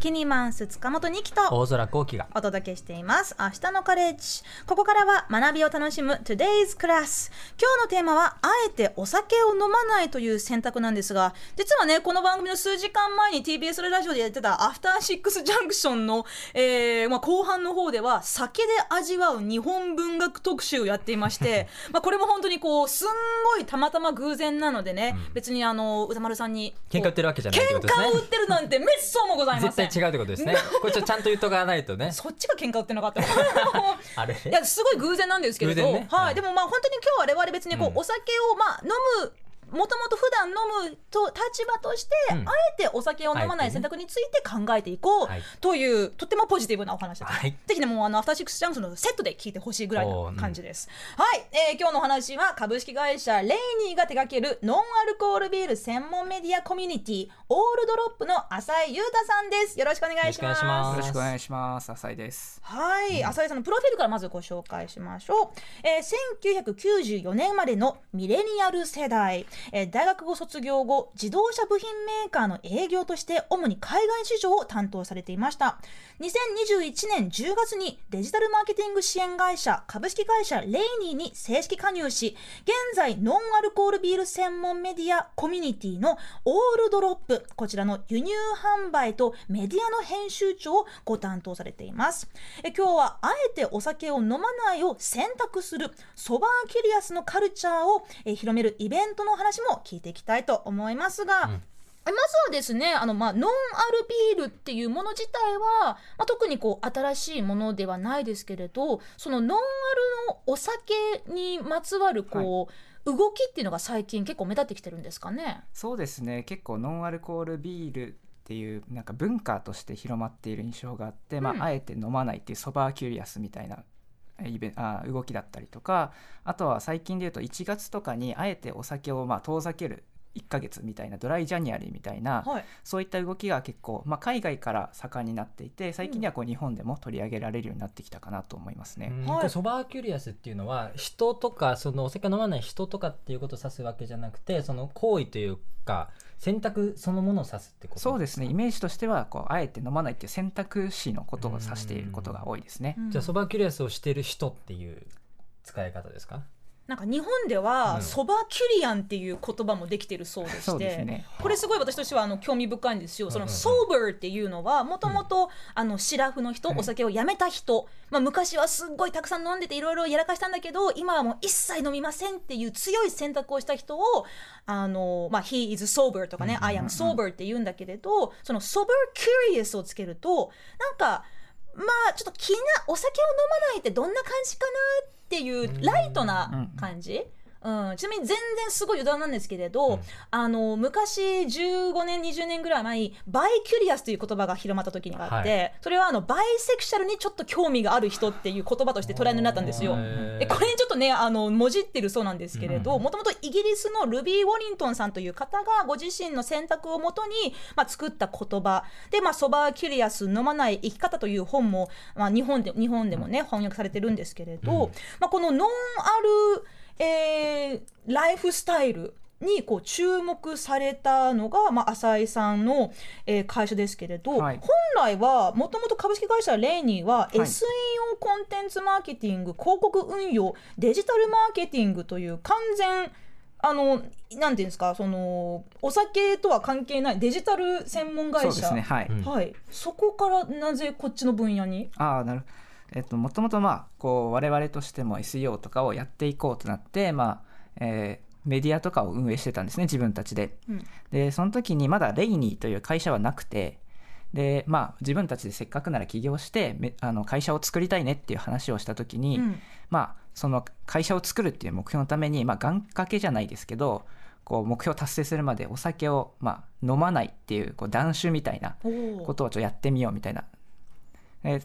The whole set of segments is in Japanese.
キニマンス塚本二木と大空幸輝がお届けしています。明日のカレッジ。ここからは学びを楽しむ Today's Class。 今日のテーマはあえてお酒を飲まないという選択なんですが、実はねこの番組の数時間前に TBS ラジオでやってたアフターシックスジャンクションの、後半の方では酒で味わう日本文学特集をやっていましてまあこれも本当にこうすんごいたまたま偶然なのでね、うん、別に歌丸さんに喧嘩売ってるわけじゃないってことですね。喧嘩売ってるなんてめっそうもございません。絶対違うってことですねこれちゃんと言っとかないとねそっちが喧嘩売ってなかったあれいやすごい偶然なんですけれど、ね、はい、でもまあ本当に今日我々別にこう、お酒をまあ飲むもともと普段飲むと立場として、あえてお酒を飲まない選択について考えていこうという、とってもポジティブなお話です、はい、ぜひねもうアフターシックスジャンクションのセットで聞いてほしいぐらいの感じです、はい、今日のお話は株式会社LANYが手掛けるノンアルコールビール専門メディアコミュニティオールドロップの浅井優太さんです。よろしくお願いします。よろしくお願いします。浅井です。はい、浅井さんのプロフィールからまずご紹介しましょう。1994年生まれのミレニアル世代、大学を卒業後自動車部品メーカーの営業として主に海外市場を担当されていました。2021年10月にデジタルマーケティング支援会社株式会社LANYに正式加入し、現在ノンアルコールビール専門メディアコミュニティのオールドロップ、こちらの輸入販売とメディアの編集長をご担当されています。今日はあえてお酒を飲まないを選択するソバーキュリアスのカルチャーを広めるイベントの話も聞いていきたいと思いますが、まずはですねノンアルビールっていうもの自体は、特にこう新しいものではないですけれど、そのノンアルのお酒にまつわるこう、動きっていうのが最近結構目立ってきてるんですかね。そうですね、結構ノンアルコールビールっていうなんか文化として広まっている印象があって、あえて飲まないっていうソバーキュリアスみたいな動きだったりとか、あとは最近でいうと1月とかにあえてお酒を遠ざける1ヶ月みたいなドライジャニュアリーみたいな、そういった動きが結構、海外から盛んになっていて、最近ではこう日本でも取り上げられるようになってきたかなと思いますね、ソバーキュリアスっていうのは人とかそのお酒飲まない人とかっていうことを指すわけじゃなくて、その行為というか選択そのものを指すってことですか。そうですね、イメージとしてはこうあえて飲まないっていう選択肢のことを指していることが多いですね、じゃあソバーキュリアスをしている人っていう使い方ですか。なんか日本ではソバキュリアンっていう言葉もできてるそうでして、これすごい私としては興味深いんですよ。そのソーバーっていうのはもともとシラフの人、お酒をやめた人、昔はすっごいたくさん飲んでていろいろやらかしたんだけど今はもう一切飲みませんっていう強い選択をした人をhe is sober とかね、I am sober って言うんだけれど、そのソバーキュリアスをつけるとなんかちょっとお酒を飲まないってどんな感じかなっていうライトな感じ、ちなみに全然すごい余談なんですけれど、昔15年20年ぐらい前にバイキュリアスという言葉が広まった時にがあって、それはバイセクシャルにちょっと興味がある人っていう言葉として捉えるようになったんですよ。でこれにちょっとねもじってるそうなんですけれど、もともとイギリスのルビー・ウォリントンさんという方がご自身の選択をもとに、作った言葉で、ソバーキュリアス飲まない生き方という本も、日本でもね翻訳されてるんですけれど、このノンアルライフスタイルにこう注目されたのが、浅井さんの、会社ですけれど、本来はもともと株式会社LANYは SEO コンテンツマーケティング、広告運用、デジタルマーケティングという完全なんていうんですか、そのお酒とは関係ないデジタル専門会社。そうですね、そこからなぜこっちの分野に。なるほど。もともと我々としても SEO とかをやっていこうとなって、メディアとかを運営してたんですね、自分たちで、でその時にまだLANYという会社はなくて、で自分たちでせっかくなら起業して会社を作りたいねっていう話をした時に、その会社を作るっていう目標のために、願掛けじゃないですけど目標達成するまでお酒を、飲まないっていう、断酒みたいなことをやってみようみたいな、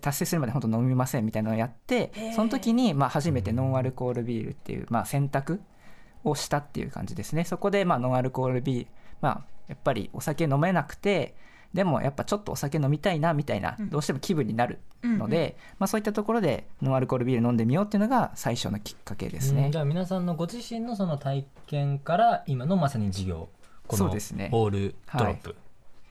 達成するまで本当飲みませんみたいなのをやって、その時に初めてノンアルコールビールっていう選択をしたっていう感じですね。そこでノンアルコールビール、やっぱりお酒飲めなくてでもやっぱちょっとお酒飲みたいなみたいな、どうしても気分になるので、そういったところでノンアルコールビール飲んでみようっていうのが最初のきっかけですね。じゃあ皆さんのご自身のその体験から今のまさに事業、このオールドロップ、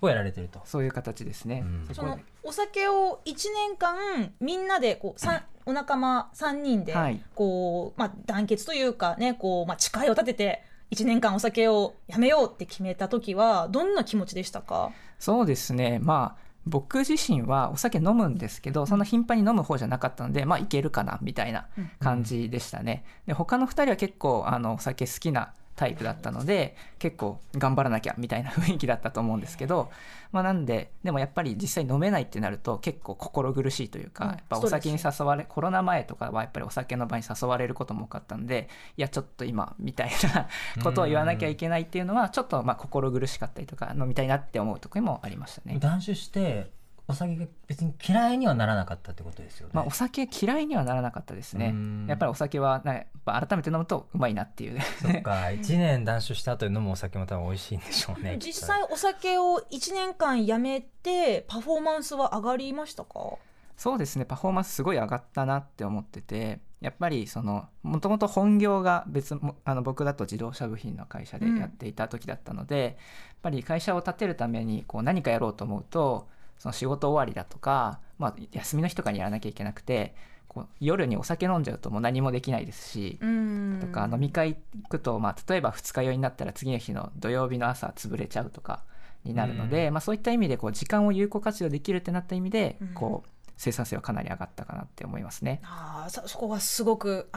をやられてると、そういう形ですね、うん、そのお酒を1年間みんなでこうお仲間3人でこう、はい、まあ、団結というかね、こう、まあ、誓いを立てて1年間お酒をやめようって決めた時はどんな気持ちでしたか？そうですね、まあ僕自身はお酒飲むんですけど、そんな頻繁に飲む方じゃなかったので、まあいけるかなみたいな感じでしたね。で、他の2人は結構お酒好きなタイプだったので、結構頑張らなきゃみたいな雰囲気だったと思うんですけど、まあ、なんででもやっぱり実際飲めないってなると結構心苦しいというか、やっぱお酒に誘われ、コロナ前とかはやっぱりお酒の場に誘われることも多かったんで、いやちょっと今みたいなことを言わなきゃいけないっていうのはちょっとまあ心苦しかったりとか、飲みたいなって思うところもありましたね。断酒してお酒が別に嫌いにはならなかったってことですよね。まあ、お酒嫌いにはならなかったですね。やっぱりお酒はね、改めて飲むとうまいなっていう、ね、そっか。1年断酒した後に飲むお酒も多分美味しいんでしょうね。実際お酒を1年間やめてパフォーマンスは上がりましたか？そうですね、パフォーマンスすごい上がったなって思ってて、やっぱりそのもともと本業が別、僕だと自動車部品の会社でやっていた時だったので、うん、やっぱり会社を立てるためにこう何かやろうと思うと、その仕事終わりだとか、まあ、休みの日とかにやらなきゃいけなくて、こう夜にお酒飲んじゃうともう何もできないですし、とか飲み会行くと、まあ、例えば二日酔いになったら次の日の土曜日の朝潰れちゃうとかになるので、まあ、そういった意味でこう時間を有効活用できるってなった意味でこう生産性はかなり上がったかなって思いますね。あ、そこはすごく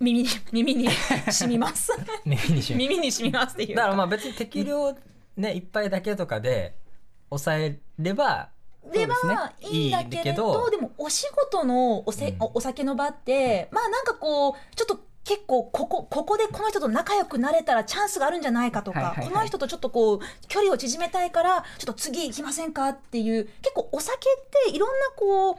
耳に染みます耳に染みますっていうか、だからまあ別に適量、ね、一杯だけとかで抑えればいいんだけれど、でもお仕事のお酒の場って、まあなんかこうちょっと結構ここでこの人と仲良くなれたらチャンスがあるんじゃないかとか、はいはいはい、この人とちょっとこう距離を縮めたいからちょっと次行きませんかっていう、結構お酒っていろんなこう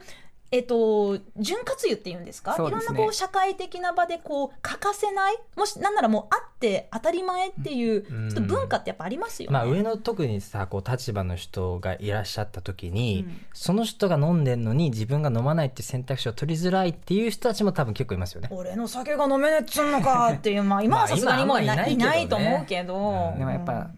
潤滑油っていうんですか、そうですね、いろんなこう社会的な場でこう欠かせない、もしなんならもうあって当たり前っていう、うん、ちょっと文化ってやっぱありますよね。まあ、上の特にさ、こう立場の人がいらっしゃった時に、うん、その人が飲んでんのに自分が飲まないっていう選択肢を取りづらいっていう人たちも多分結構いますよね。俺の酒が飲めねっつんのかっていう、まあ、今はさすがにもういないと思うけど、でもやっぱ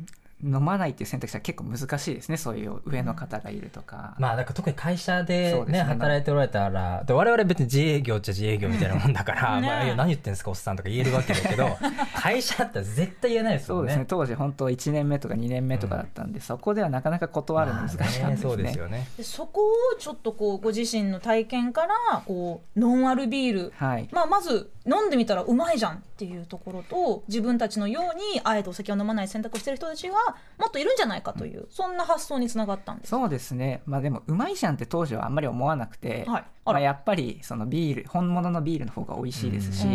飲まないっていう選択肢は結構難しいですね、そういう上の方がいるとか、まあ、なんか特に会社で、ね、働いておられたら、で我々別に自営業っちゃ自営業みたいなもんだから、ね、まあ、いや何言ってんですかおっさんとか言えるわけだけど会社だったら絶対言えないですもんね。そうですね、当時本当1年目とか2年目とかだったんで、うん、そこではなかなか断るの難しかったんですね。そうですよね。でそこをちょっとこうご自身の体験からこうノンアルビール、はい、まあ、まず飲んでみたらうまいじゃんっていうところと、自分たちのようにあえてお酒を飲まない選択をしている人たちはもっといるんじゃないかという、そんな発想につながったんです。そうですね、まあ、でもうまいじゃんって当時はあんまり思わなくて、はい、まあ、やっぱりそのビール、本物のビールの方が美味しいですし、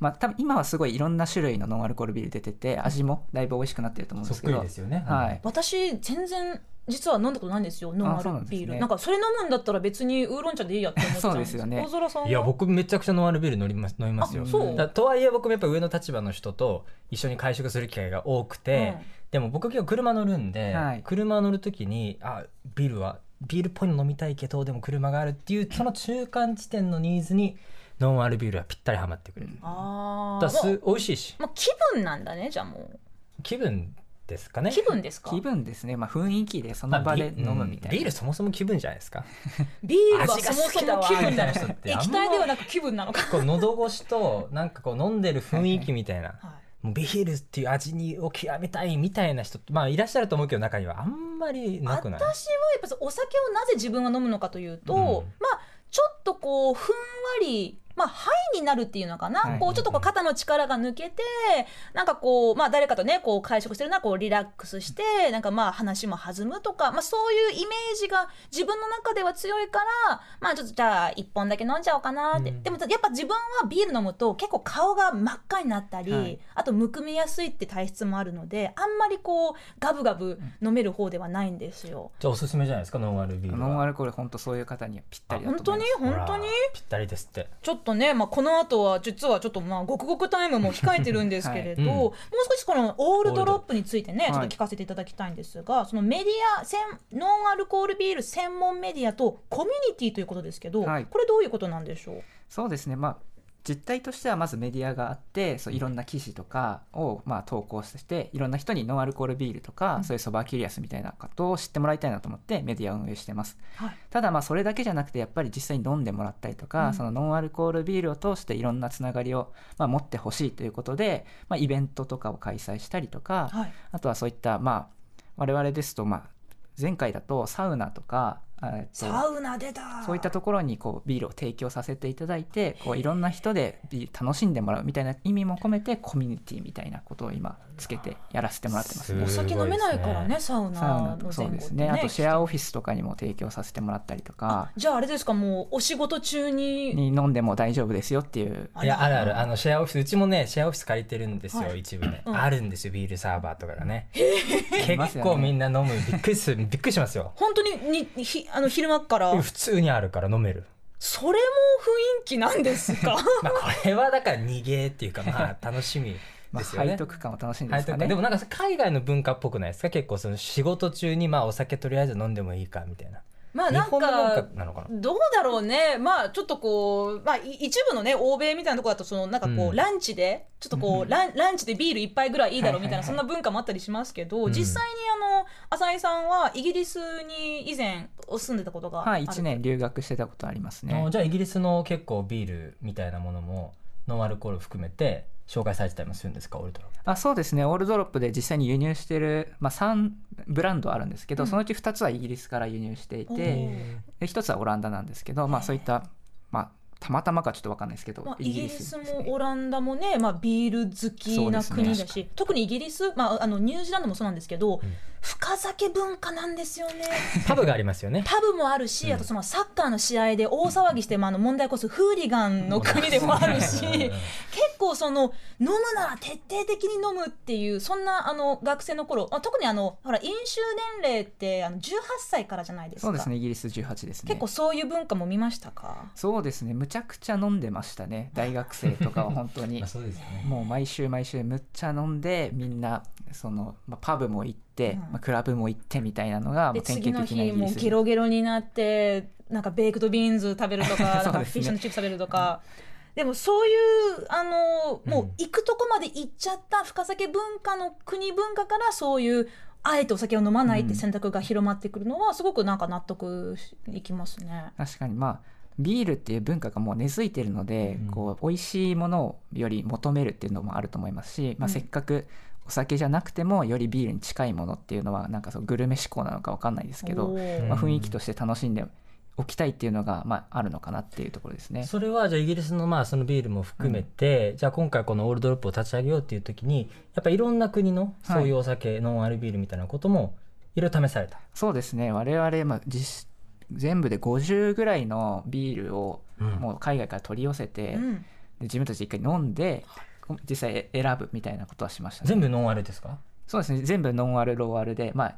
まあ、多分今はすごいいろんな種類のノンアルコールビール出てて、味もだいぶ美味しくなってると思うんですけど、そっくりですよね、はい、私全然実は飲んだことないんですよ、ノンアルビール。なんかそれ飲むんだったら別にウーロン茶でいいやって思ってたんです。そうですよね。大空さんは？いや僕めちゃくちゃノンアルビール飲みますよ。だとはいえ僕もやっぱ上の立場の人と一緒に会食する機会が多くて、うん、でも僕結構車乗るんで、はい、車乗るときにビールっぽいの飲みたいけどでも車があるっていう、その中間地点のニーズにノンアルビールはぴったりはまってくれる。あ、だから美味しいし、まあ、気分なんだね。じゃあもう気分ですかね。気分ですか？気分ですね、まあ、雰囲気でその場で飲むみたいな、まあ、ビールそもそも気分じゃないですかビールはそもそも気分なの人って液体ではなく気分なのかこう喉越しとなんかこう飲んでる雰囲気みたいな、はいはい、もうビールっていう味を極めたいみたいな人、まあ、いらっしゃると思うけど中にはあんまりなくない？私はやっぱりお酒をなぜ自分が飲むのかというと、うん、まあ、ちょっとこうふんわり、まあ、ハイになるっていうのかな、はい、こうちょっとこう肩の力が抜けて、なんかこう、まあ、誰かとねこう会食してるな、こうリラックスして、なんかまあ話も弾むとか、まあ、そういうイメージが自分の中では強いから、まあ、ちょっとじゃあ1本だけ飲んじゃおうかなって、うん、でもやっぱ自分はビール飲むと結構顔が真っ赤になったり、はい、あとむくみやすいって体質もあるので、あんまりこうガブガブ飲める方ではないんですよ。じゃあおすすめじゃないですか、ノンアルビールは。ノンアルコール本当そういう方にはぴったりだと思います。本当にぴったりですって。ちょっとね、まあ、この後は実はちょっとまあごくごくタイムも控えてるんですけれど、はい、うん、もう少しこのオールドロップについてねちょっと聞かせていただきたいんですが、はい、そのメディア、ノンアルコールビール専門メディアとコミュニティということですけど、はい、これどういうことなんでしょう？そうですね、まあ実態としてはまずメディアがあって、そういろんな記事とかをまあ投稿していろんな人にノンアルコールビールとか、うん、そういうソバーキュリアスみたいなことを知ってもらいたいなと思ってメディアを運営してます、はい、ただまあそれだけじゃなくてやっぱり実際に飲んでもらったりとか、うん、そのノンアルコールビールを通していろんなつながりをまあ持ってほしいということで、まあ、イベントとかを開催したりとか、はい、あとはそういったまあ我々ですとまあ前回だとサウナとかサウナ出たそういったところにこうビールを提供させていただいて、こういろんな人でビール楽しんでもらうみたいな意味も込めてコミュニティみたいなことを今つけてやらせてもらってます。お酒飲めないからね、サウナの前後ってね。そうですね。あとシェアオフィスとかにも提供させてもらったりとか。じゃああれですか、もうお仕事中に飲んでも大丈夫ですよっていう。いや、あるある、あのシェアオフィス、うちもねシェアオフィス借りてるんですよ、はい、一部ね、うん、あるんですよ、ビールサーバーとかがね、結構みんな飲む、びっくりしますよ本当にあの昼間から普通にあるから飲める。それも雰囲気なんですかまあこれはだから逃げっていうか、まあ楽しみですよね。背徳感を楽しんでますかね。でもなんか海外の文化っぽくないですか、結構その仕事中にまあお酒とりあえず飲んでもいいかみたいな。まあなんかどうだろうね、まあちょっとこう、まあ、一部のね欧米みたいなところだとそのなんかこう、うん、ランチでちょっとこう、うん、ランチでビール一杯ぐらいいいだろうみたいな、はいはいはい、そんな文化もあったりしますけど、うん、実際にあの浅井さんはイギリスに以前住んでたことがある、はい、1年留学してたことありますね。じゃあイギリスの結構ビールみたいなものもノンアルコール含めて紹介されてたりもするんですか、オールドロップ。あ、そうですね、オールドロップで実際に輸入してる、まあ、3ブランドあるんですけど、うん、そのうち2つはイギリスから輸入していて、で1つはオランダなんですけど、まあ、そういった、まあ、たまたまかちょっと分かんないですけど、まあ、イギリスもオランダもね、まあ、ビール好きな国だし、ね、特にイギリス、まあ、あのニュージーランドもそうなんですけど、うん、深酒文化なんですよねパブがありますよね。パブもあるし、あとそのサッカーの試合で大騒ぎして、まあ、あの問題こそフーリガンの国でもあるし、結構その飲むなら徹底的に飲むっていう、そんなあの学生の頃、特にあのほら飲酒年齢ってあの18歳からじゃないですか。そうですね、イギリス18ですね。結構そういう文化も見ましたか。そうですね、むちゃくちゃ飲んでましたね、大学生とかは本当にそうですね、もう毎週むっちゃ飲んで、みんなその、まあ、パブも行って、まあ、クラブも行ってみたいなのがもう典型的なイギリス。次の日もゲロゲロになって、なんかベイクドビーンズ食べるとかなんかフィッシュのチップ食べるとかでもそういうあのもう行くとこまで行っちゃった深酒文化の国文化から、そういうあえてお酒を飲まないって選択が広まってくるのはすごくなんか納得いきますね、うん、確かに。まあビールっていう文化がもう根付いてるので、うん、こう美味しいものをより求めるっていうのもあると思いますし、まあ、せっかくお酒じゃなくてもよりビールに近いものっていうのはなんかそうグルメ志向なのか分かんないですけど、まあ、雰囲気として楽しんでおきたいっていうのが、まあ、あるのかなっていうところですね。それはじゃあイギリスのまあそのビールも含めて、うん、じゃあ今回このオールドロップを立ち上げようっていう時にやっぱりいろんな国のそういうお酒、はい、ノンアルビールみたいなこともいろいろ試された。そうですね、我々まあ全部で50ぐらいのビールをもう海外から取り寄せて、うん、で自分たち一回飲んで実際選ぶみたいなことはしましたね。全部ノンアルですか。そうですね、全部ノンアルローアルで、まあ、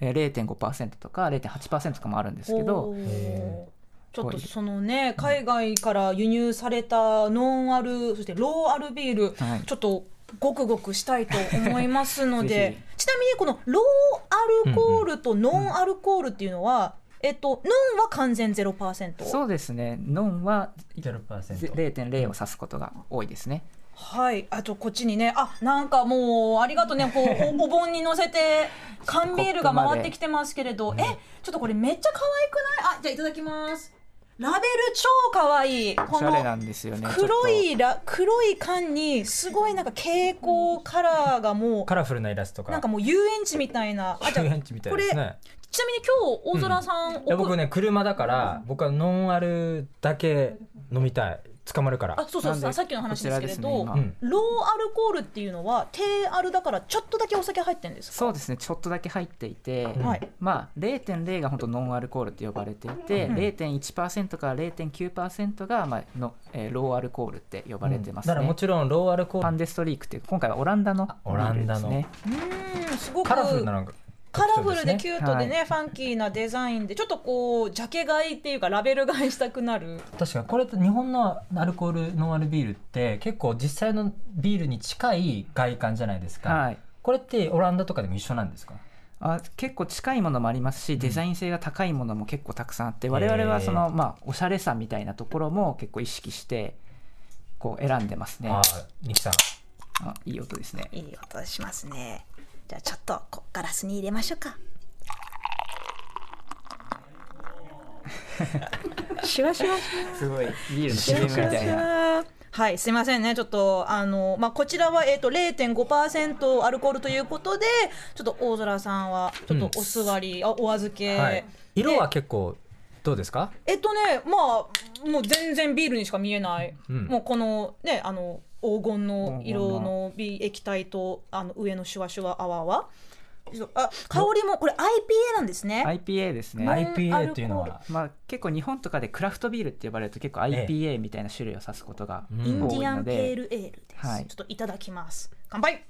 0.5% とか 0.8% とかもあるんですけど、ちょっとそのね海外から輸入されたノンアルそしてローアルビール、はい、ちょっとごくごくしたいと思いますのでちなみにこのローアルコールとノンアルコールっていうのは、うんうんノンは完全 0%。 そうですね、ノンは 0.0 を指すことが多いですね。はい、あとこっちにね、あ、なんかもうありがとうね、こうお盆に乗せて缶ビールが回ってきてますけれど、ちょっとこれめっちゃ可愛くない？あ、じゃあいただきます。ラベル超可愛い。この黒い缶にすごいなんか蛍光カラーがもうカラフルなイラストかなんかもう遊園地みたいな。あ、じゃあ遊園地みたいですね。ちなみに今日大空さん、いや僕ね車だから僕はノンアルだけ飲みたい、捕まるから。あ、そうそうそう、さっきの話ですけれど、ね、ローアルコールっていうのは低アルだからちょっとだけお酒入ってるんですか。そうですね、ちょっとだけ入っていて、はい、まあ 0.0 が本当ノンアルコールって呼ばれていて、うん、0.1% から 0.9% が、まあのローアルコールって呼ばれてますね、うん、だからもちろんローアルコールパンデストリークって今回はオランダのオランダの、ね、すごくカラフルなのがカラフルでキュートでね、はい、ファンキーなデザインでちょっとこうジャケ買いっていうかラベル買いしたくなる。確かにこれって日本のアルコールノンアルビールって結構実際のビールに近い外観じゃないですか、はい、これってオランダとかでも一緒なんですか。あ、結構近いものもありますし、デザイン性が高いものも結構たくさんあって、我々はその、まあ、おしゃれさみたいなところも結構意識してこう選んでますね。ニキさん、あ、いい音ですね。いい音しますね。じゃあちょっとガラスに入れましょうか。シュワシュワシュワ、すごいビールの CM みたいな。はい、すいませんね、ちょっとこちらは、0.5% アルコールということで、ちょっと大空さんはちょっとお座り、うん、お預け、はい、色は結構どうですか？まあもう全然ビールにしか見えない、うん、もうこのね黄金の色の液体と上のシュワシュワ泡は、あ、香りもこれ IPA なんですね。 IPA ですね。 IPA っていうのは、まあ、結構日本とかでクラフトビールって呼ばれると結構 IPA みたいな種類を指すことが多いので、インディアンペールエールです、はい、ちょっといただきます。乾杯。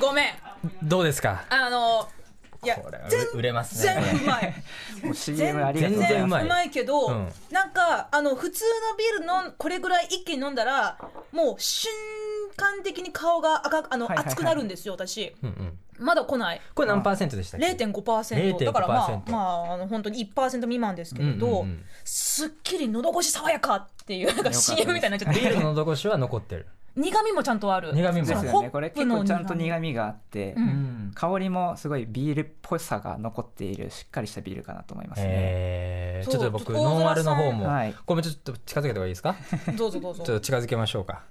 ごめんどうですか？いやこれ売れますね。全然うまい。もう CM ありがとうございます。全然うまいけど、うん、なんか普通のビールのこれぐらい一気に飲んだらもう瞬間的に顔が熱くなるんですよ、私、うんうん、まだ来ない。これ何パーセントでしたっけ？ 0.5%。 だからまあ本当に 1% 未満ですけれど、うんうんうん、すっきり喉越し爽やかっていうなんか CM みたいになっちゃってビールの喉越しは残ってる。苦味もちゃんとある。苦味もですよね。これ結構ちゃんと苦味があって、うん、香りもすごいビールっぽさが残っているしっかりしたビールかなと思いますね。ちょっと僕ノンアルの方も、はい、これもちょっと近づけた方がいいですか？どうぞどうぞ。ちょっと近づけましょうか。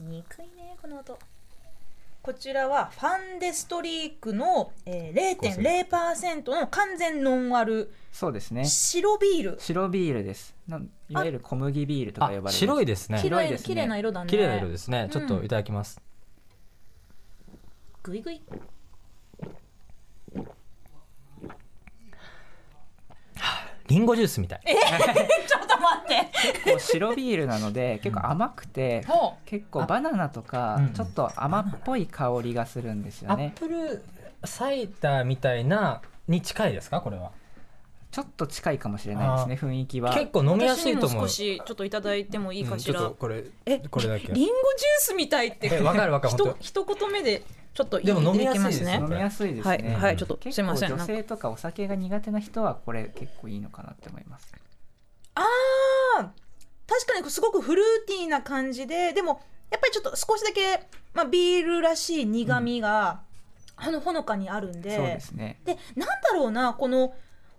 憎いねこの音。こちらはファンデストリークの 0.0% の完全ノンアル。そうですね。白ビール。白ビールです。いわゆる小麦ビールとか呼ばれる。あ、白いですね。白いですね。綺麗な色だね。綺麗な色ですね。ちょっといただきます。グイグイ。リンゴジュースみたい。ちょっと待って。結構白ビールなので結構甘くて、うん、結構バナナとかちょっと甘っぽい香りがするんですよね。アップルサイダーみたいなに近いですか？これはちょっと近いかもしれないですね、雰囲気は。結構飲みやすいと思う。私も少しちょっといただいてもいいかしら、うん、ちょっとこれだけリンゴジュースみたいってわかるわかる。一言目でちょっといただきますね。飲みやすいですね。はい、はい、ちょっとすいません。結構女性とかお酒が苦手な人はこれ結構いいのかなって思います。あー、確かにすごくフルーティーな感じで、でもやっぱりちょっと少しだけ、まあ、ビールらしい苦みが、うん、ほのかにあるんで。そうですね。で、なんだろうな、この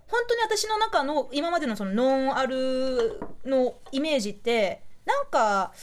本当に私の中の今までのそのノンアルのイメージってなんか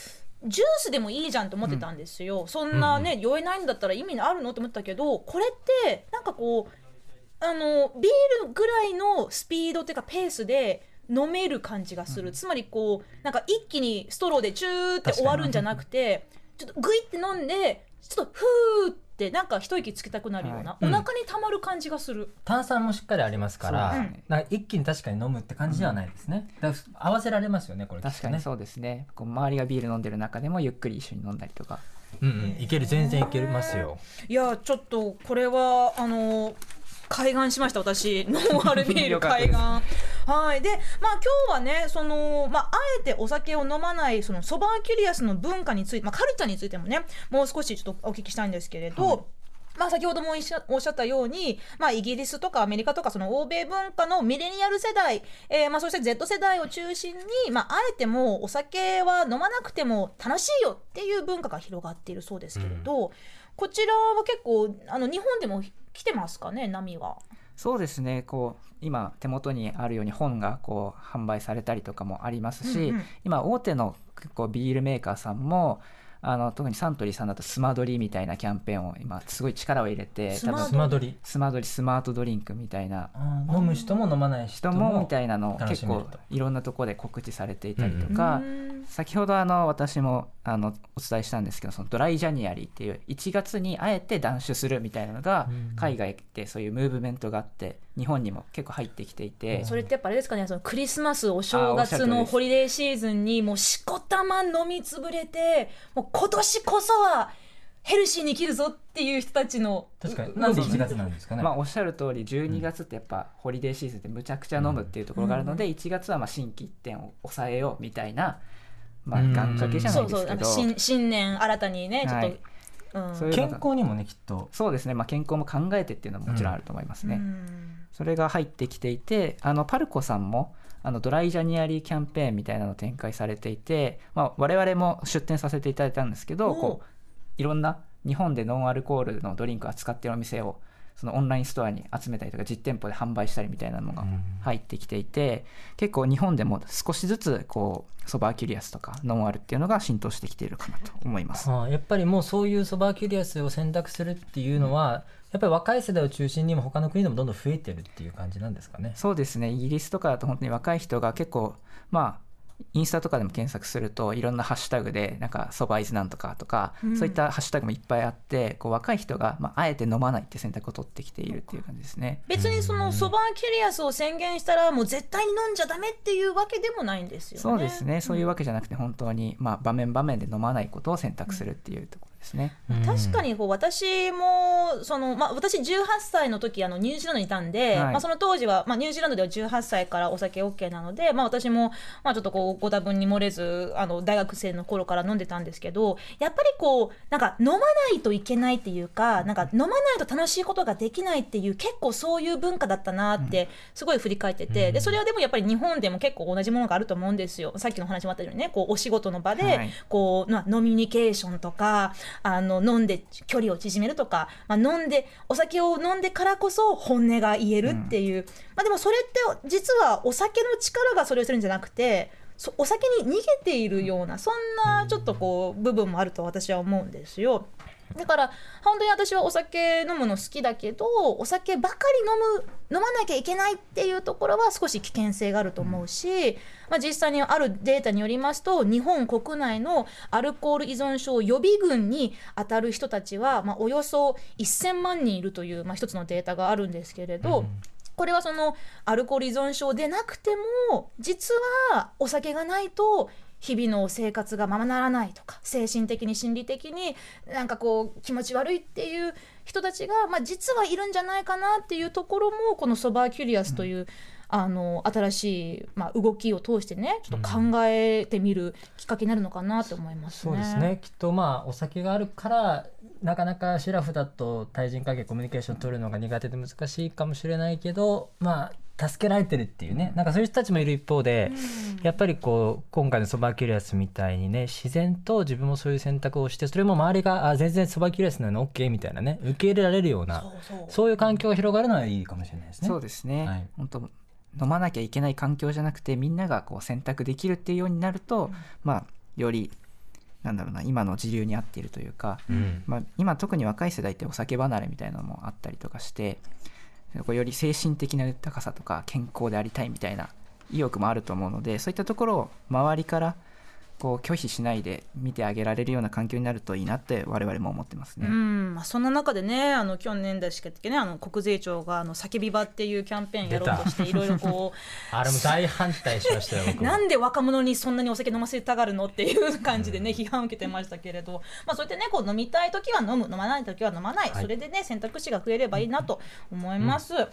ジュースでもいいじゃんと思ってたんですよ、うん、そんなね、うん、酔えないんだったら意味あるのって思ったけど、これってなんかこうビールぐらいのスピードっていうかペースで飲める感じがする、うん、つまりこうなんか一気にストローでチューって終わるんじゃなくて、ちょっとグイって飲んでちょっとフーってなんか一息つけたくなるような、はい、お腹にたまる感じがする、うん、炭酸もしっかりありますから、うん、なんか一気に確かに飲むって感じではないですね、うん、だから合わせられますよねこれ、ね、確かにそうですね。こう周りがビール飲んでる中でもゆっくり一緒に飲んだりとか、うんうん、いける、全然いけますよ。いやちょっとこれは開眼しました、私ノンアルビール開眼。はい、で、まあ、今日はねその、まあ、あえてお酒を飲まないそのソバーキュリアスの文化について、まあ、カルチャーについてもねもう少しちょっとお聞きしたいんですけれど、はい、まあ、先ほどもおっしゃったように、まあ、イギリスとかアメリカとかその欧米文化のミレニアル世代、まあ、そして Z 世代を中心に、まあ、あえてもお酒は飲まなくても楽しいよっていう文化が広がっているそうですけれど、うん、こちらは結構日本でも来てますかね、波は。そうですね、こう今手元にあるように本がこう販売されたりとかもありますし、うんうん、今大手の結構ビールメーカーさんも特にサントリーさんだとスマドリみたいなキャンペーンを今すごい力を入れて、多分スマドリスマートドリンクみたいな、飲む人も飲まない人もみたいなのを結構いろんなところで告知されていたりとか、うん、先ほど私もお伝えしたんですけど、そのドライジャニアリーっていう1月にあえて断酒するみたいなのが海外ってそういうムーブメントがあって日本にも結構入ってきていて、うん、それってやっぱあれですかね、そのクリスマスお正月のホリデーシーズンにもうしこたま飲みつぶれて、もう今年こそはヘルシーに生きるぞっていう人たちの。確かになんで1月なんですかね。まあ、おっしゃる通り12月ってやっぱホリデーシーズンってむちゃくちゃ飲むっていうところがあるので、1月はまあ新規一点を抑えようみたいなまあ、願掛けじゃないですけど、そうそう、新年新たにね、ちょっと、はい、うん、健康にもねきっとそうですね、まあ、健康も考えてっていうのももちろんあると思いますね、うん、それが入ってきていて、パルコさんもドライジャニアリーキャンペーンみたいなのを展開されていて、まあ、我々も出店させていただいたんですけど、こういろんな日本でノンアルコールのドリンクを扱っているお店をそのオンラインストアに集めたりとか実店舗で販売したりみたいなのが入ってきていて、うん、結構日本でも少しずつこうソバーキュリアスとかノンアルっていうのが浸透してきているかなと思います。ああ、やっぱりもうそういうソバーキュリアスを選択するっていうのは、うん、やっぱり若い世代を中心にも他の国でもどんどん増えてるっていう感じなんですかね。そうですね、イギリスとかだと本当に若い人が結構、まあインスタとかでも検索するといろんなハッシュタグでなんかそばいずなんとかとか、うん、そういったハッシュタグもいっぱいあって、こう若い人が、まあ、あえて飲まないって選択を取ってきているっていう感じですね。別にそのそばキュリアスを宣言したらもう絶対に飲んじゃダメっていうわけでもないんですよね。そうですね、そういうわけじゃなくて本当に、まあ、場面場面で飲まないことを選択するっていうところですね。うん、確かにこう私もその、まあ、私18歳の時ニュージーランドにいたんで、はい、まあ、その当時は、まあ、ニュージーランドでは18歳からお酒 OK なので、まあ、私も、まあ、ちょっとこうご多分に漏れず大学生の頃から飲んでたんですけど、やっぱりこうなんか飲まないといけないっていうか、なんか飲まないと楽しいことができないっていう、結構そういう文化だったなってすごい振り返ってて、うん、でそれはでもやっぱり日本でも結構同じものがあると思うんですよ。さっきの話もあったようにね、こうお仕事の場でこう、はい、ノミュニケーションとか飲んで距離を縮めるとか、まあ、お酒を飲んでからこそ本音が言えるっていう、うん、まあ、でもそれって実はお酒の力がそれをするんじゃなくて、お酒に逃げているような、そんなちょっとこう部分もあると私は思うんですよ。だから本当に私はお酒飲むの好きだけど、お酒ばかり飲まなきゃいけないっていうところは少し危険性があると思うし、まあ、実際にあるデータによりますと、日本国内のアルコール依存症予備軍に当たる人たちは、まあ、およそ1000万人いるという、まあ、一つのデータがあるんですけれど、うん、これはそのアルコール依存症でなくても、実はお酒がないと日々の生活がままならないとか、精神的に心理的になんかこう気持ち悪いっていう人たちが、まあ、実はいるんじゃないかなっていうところも、このソバーキュリアスという、うん、新しい、まあ、動きを通してね、ちょっと考えてみるきっかけになるのかなと思いますね。うん、そうですね、きっと、まあ、お酒があるからなかなかシラフだと対人関係コミュニケーション取るのが苦手で難しいかもしれないけど、まあ、助けられてるっていうね、なんかそういう人たちもいる一方で、うん、やっぱりこう今回のソバーキュリアスみたいにね、自然と自分もそういう選択をして、それも周りが全然ソバーキュリアスなの OK みたいなね、受け入れられるような、そういう環境が広がるのはいいかもしれないですね。そうですね、はい、本当飲まなきゃいけない環境じゃなくて、みんながこう選択できるっていうようになると、うん、まあ、よりなんだろうな、今の時流に合っているというか、うん、まあ、今特に若い世代ってお酒離れみたいなのもあったりとかして、より精神的な豊かさとか健康でありたいみたいな意欲もあると思うので、そういったところを周りからこう拒否しないで見てあげられるような環境になるといいなって我々も思ってますね。うん、まあ、そんな中でね、去年だしかね、国税庁が叫び場っていうキャンペーンやろうとして、いろいろこうあれも大反対しましたよ僕なんで若者にそんなにお酒飲ませたがるのっていう感じでね、批判を受けてましたけれど、まあ、そうやってね、こう飲みたい時は飲む、飲まない時は飲まない、はい、それでね、選択肢が増えればいいなと思います。うんうん、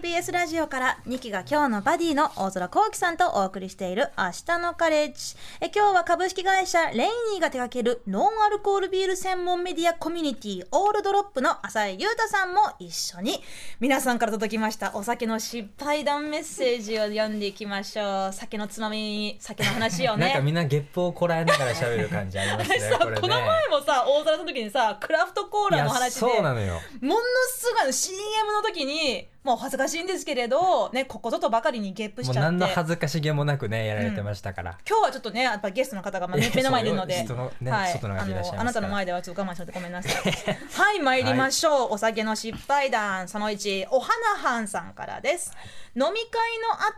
TBS ラジオから2期が今日のバディの大空幸輝さんとお送りしている明日のカレッジ。今日は株式会社LANYが手掛けるノンアルコールビール専門メディアコミュニティオールドロップの浅井優太さんも一緒に、皆さんから届きましたお酒の失敗談メッセージを読んでいきましょう。酒のつまみ、酒の話をねなんかみんなゲップをこらえながら喋る感じありますねこれね、この前もさ、大空の時にさ、クラフトコーラの話で、そうなのよ、ものすごい CM の時にもう恥ずかしいんですけれど、ね、ここぞとばかりにゲップしちゃって、もう何の恥ずかしげもなくね、やられてましたから、うん、今日はちょっとね、やっぱゲストの方が目の前にいるので、ね、はい、外の方がいらっしゃいますから、あなたの前ではちょっと我慢しちゃってごめんなさいはい、参りましょう、はい、お酒の失敗談その1、お花はんさんからです。飲み会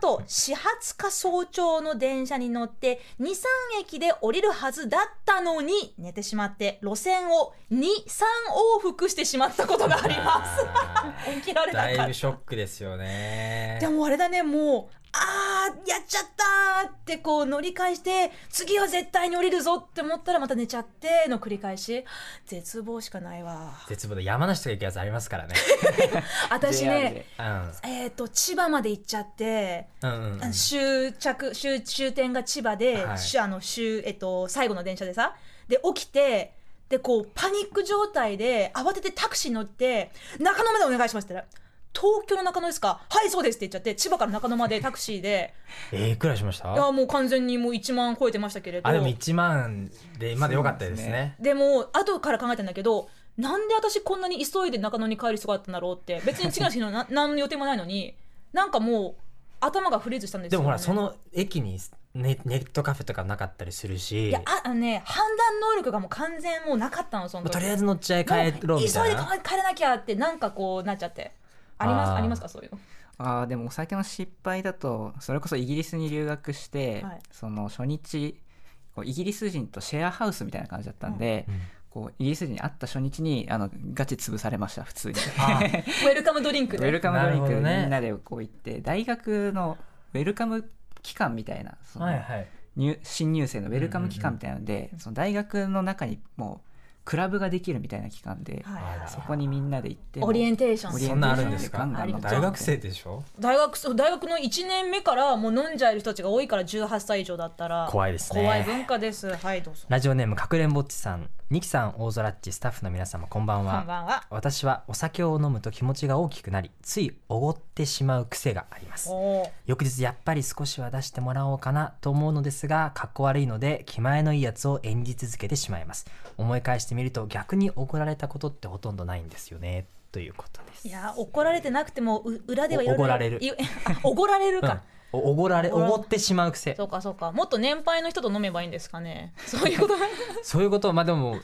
の後、始発か早朝の電車に乗って 2,3 駅で降りるはずだったのに寝てしまって、路線を 2,3 往復してしまったことがあります起きられなかった。だいぶショックですよね。でもあれだね、もうあやっちゃったってこう乗り返して、次は絶対に降りるぞって思ったらまた寝ちゃっての繰り返し。絶望しかないわ。絶望で山梨とか行くやつありますからね私ね、千葉まで行っちゃって、終点が千葉で、最後の電車でさ、で起きて、でこうパニック状態で慌ててタクシー乗って中野までお願いしますって言ったら、東京の中野ですか、はいそうですって言っちゃって、千葉から中野までタクシーでいくらしました？いやもう完全にもう1万超えてましたけれど。あでも1万でまだ良かったですね。でも後から考えたんだけど、なんで私こんなに急いで中野に帰る人があったんだろうって、別に次の日の何の予定もないのに、なんかもう頭がフリーズしたんですよね。でもほらその駅にネットカフェとかなかったりするし、いやね、判断能力がもう完全もうなかったの、その時。とりあえず乗っちゃい帰ろうみたいな、急いで帰らなきゃってなんかこうなっちゃって。ありますかそういうの。でもお酒の失敗だと、それこそイギリスに留学して、はい、その初日こうイギリス人とシェアハウスみたいな感じだったんで、こうイギリス人に会った初日にガチ潰されました、普通にウェルカムドリンクで、ウェルカムドリンクみんなでこう行って、大学のウェルカム期間みたいな、その、はいはい、新入生のウェルカム期間みたいなので、その大学の中にもうクラブができるみたいな期間で、はい、そこにみんなで行ってオリエンテーション、そんなあるんですか？大学生でしょ？大学の1年目からもう飲んじゃえる人たちが多いから、18歳以上だったら怖いですね。怖い文化です。はい、どうぞ。ラジオネームかくれんぼっちさん、ニキさん、大空っち、スタッフの皆様こんばんは。こんばんは。私はお酒を飲むと気持ちが大きくなり、ついおごってしまう癖があります。翌日やっぱり少しは出してもらおうかなと思うのですが、かっこ悪いので気前のいいやつを演じ続けてしまいます。思い返してみると逆に怒られたことってほとんどないんですよね、ということです。いや怒られてなくても裏ではいろいろおごられるか、おごってしまう癖。そうかもっと年配の人と飲めばいいんですかねそういうことそういうこと。でも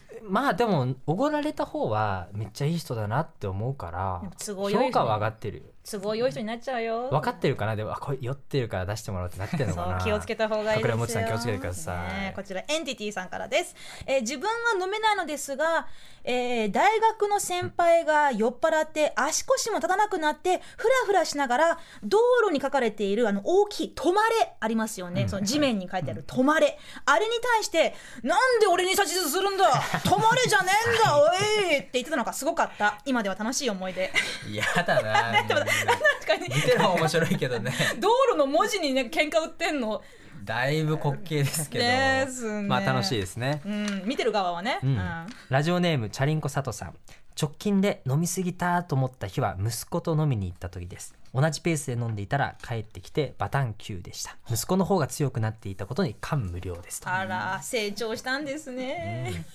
おごられた方はめっちゃいい人だなって思うから、評価は上がってる。都合良い人になっちゃうよ。分かってるかな。でもこれ酔ってるから出してもらうってなってるのかな。そう、気をつけた方がいいですよ。隠れ持ちさん気をつけてください、ね。こちらエンティティさんからです、自分は飲めないのですが、大学の先輩が酔っ払って足腰も立たなくなってフラフラしながら、道路に書かれている大きい止まれありますよね、その地面に書いてある止まれ、あれに対して、なんで俺に指図するんだ、止まれじゃねえんだおいって言ってたのがすごかった。今では楽しい思い出。嫌だな見てる方面白いけどね道路の文字にね喧嘩売ってんのだいぶ滑稽ですけどです、ね、まあ楽しいですね、うん、見てる側はね、うん、ラジオネームチャリンコ佐藤さん、直近で飲みすぎたと思った日は息子と飲みに行った時です。同じペースで飲んでいたら帰ってきてバタンキューでした。息子の方が強くなっていたことに感無量ですと。あら、成長したんですね、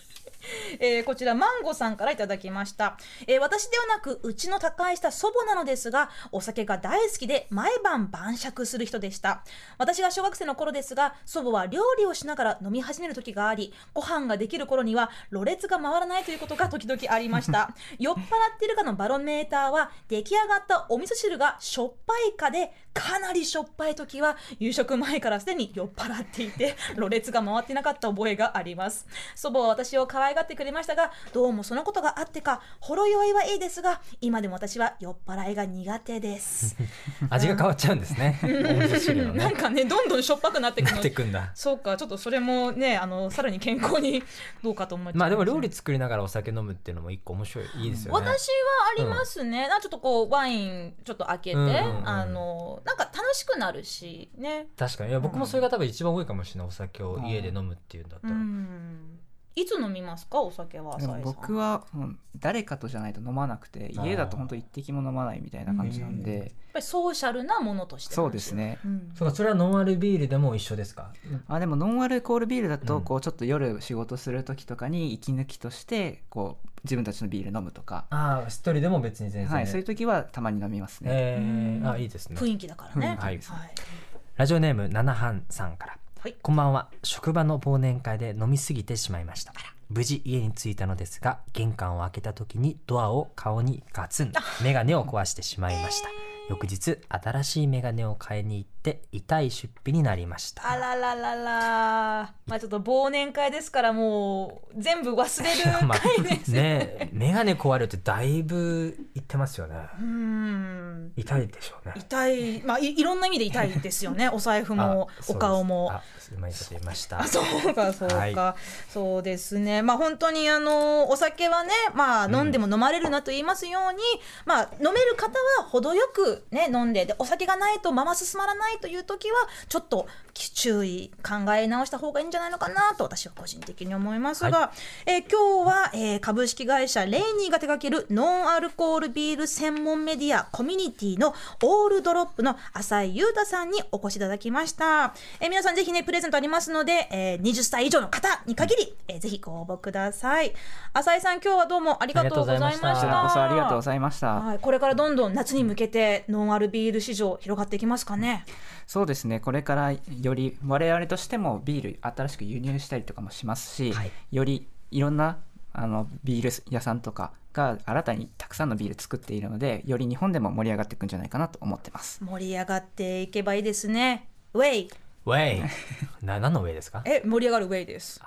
こちらマンゴさんからいただきました、私ではなくうちの他界した祖母なのですが、お酒が大好きで毎晩晩酌する人でした。私が小学生の頃ですが、祖母は料理をしながら飲み始める時があり、ご飯ができる頃にはろれつが回らないということが時々ありました酔っ払っているかのバロメーターは、出来上がったお味噌汁がしょっぱいかで、かなりしょっぱい時は夕食前からすでに酔っ払っていて、ろれつが回ってなかった覚えがあります。祖母は私を可愛がってくれましたが、どうもそのことがあってかほろ酔いはいいですが、今でも私は酔っ払いが苦手です味が変わっちゃうんですねなんかね、どんどんしょっぱくなってくるの。なってくんだ。そうか、ちょっとそれもね、さらに健康にどうかと思っちゃう。まあでも料理作りながらお酒飲むっていうのも一個面白い、いいですよね。私はありますね、なんかちょっとこうワインちょっと開けて、なんか楽しくなるしね。確かに。いや僕もそれが多分一番多いかもしれない、お酒を家で飲むっていうんだったら。いつ飲みますか、お酒は？浅井さん。僕は誰かとじゃないと飲まなくて、家だと本当一滴も飲まないみたいな感じなんで、やっぱりソーシャルなものとして。そうですね、そうか。それはノンアルビールでも一緒ですか？でもノンアルコールビールだとこうちょっと夜仕事する時とかに息抜きとしてこう自分たちのビール飲むとか。一人でも別に全然、はい、そういう時はたまに飲みますね。いいですね、雰囲気だからね。はい、はい、ラジオネーム七半さんから、はい、こんばんは。職場の忘年会で飲みすぎてしまいました。無事家に着いたのですが、玄関を開けた時にドアを顔にガツン、眼鏡を壊してしまいました翌日新しいメガネを買いに行って痛い出費になりました。あらららら、まあ、ちょっと忘年会ですからもう全部忘れる会ですね。メガネ壊れてだいぶいってますよね。うーん、痛いでしょうね。痛い、まあ、いろんな意味で痛いですよね。お財布もお顔も。あ、そうです。あ、すいません。あ、そうかそうか、はい、そうですね。まあ本当にお酒はね、まあ、飲んでも飲まれるなと言いますように、うん、まあ、飲める方は程よく、ね、飲んで、でお酒がないとまま進まらないという時はちょっと注意考え直した方がいいんじゃないのかなと私は個人的に思いますが、はい、今日は、株式会社LANYが手掛けるノンアルコールビール専門メディアコミュニティのオールドロップの浅井優太さんにお越しいただきました。皆さんぜひね、プレゼントありますので、20歳以上の方に限り、ぜひご応募ください。浅井さん、今日はどうもありがとうございました。こちらこそありがとうございました。はい、これからどんどん夏に向けてノンアルビール市場広がっていきますかね。そうですね、これからより我々としてもビール新しく輸入したりとかもしますし、はい、よりいろんなビール屋さんとかが新たにたくさんのビール作っているので、より日本でも盛り上がっていくんじゃないかなと思ってます。盛り上がっていけばいいですね。ウェイウェイ7のウェイですか。盛り上がるウェイです。